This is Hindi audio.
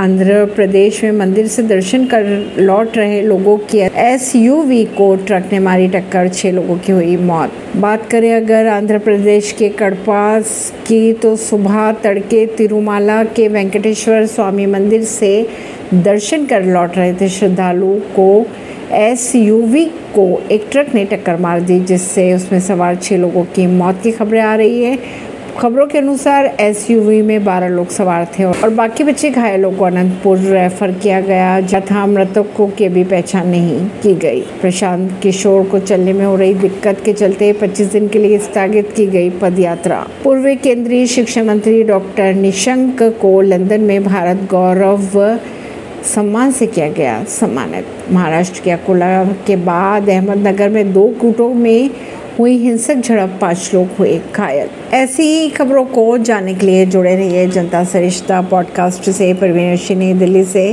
आंध्र प्रदेश में मंदिर से दर्शन कर लौट रहे लोगों की एसयूवी को ट्रक ने मारी टक्कर, 6 लोगों की हुई मौत। बात करें अगर आंध्र प्रदेश के कडपास की तो सुबह तड़के तिरुमाला के वेंकटेश्वर स्वामी मंदिर से दर्शन कर लौट रहे थे श्रद्धालु को एसयूवी को एक ट्रक ने टक्कर मार दी, जिससे उसमें सवार 6 लोगों की मौत की खबरें आ रही है। खबरों के अनुसार एसयूवी में 12 लोग सवार थे और बाकी बचे घायलों को अनंतपुर रेफर किया गया, जहां मृतकों की भी पहचान नहीं की गई। प्रशांत किशोर को चलने में हो रही दिक्कत के चलते 25 दिन के लिए स्थगित की गई पदयात्रा। पूर्व केंद्रीय शिक्षा मंत्री डॉक्टर निशंक को लंदन में भारत गौरव सम्मान से किया गया सम्मानित। महाराष्ट्र के अकोला के बाद अहमदनगर में 2 गुटों में हुई हिंसक झड़प, 5 लोग हुए घायल। ऐसी ही खबरों को जानने के लिए जुड़े रहिए जनता से रिश्ता पॉडकास्ट से। प्रवीण श्रीनिधि दिल्ली से।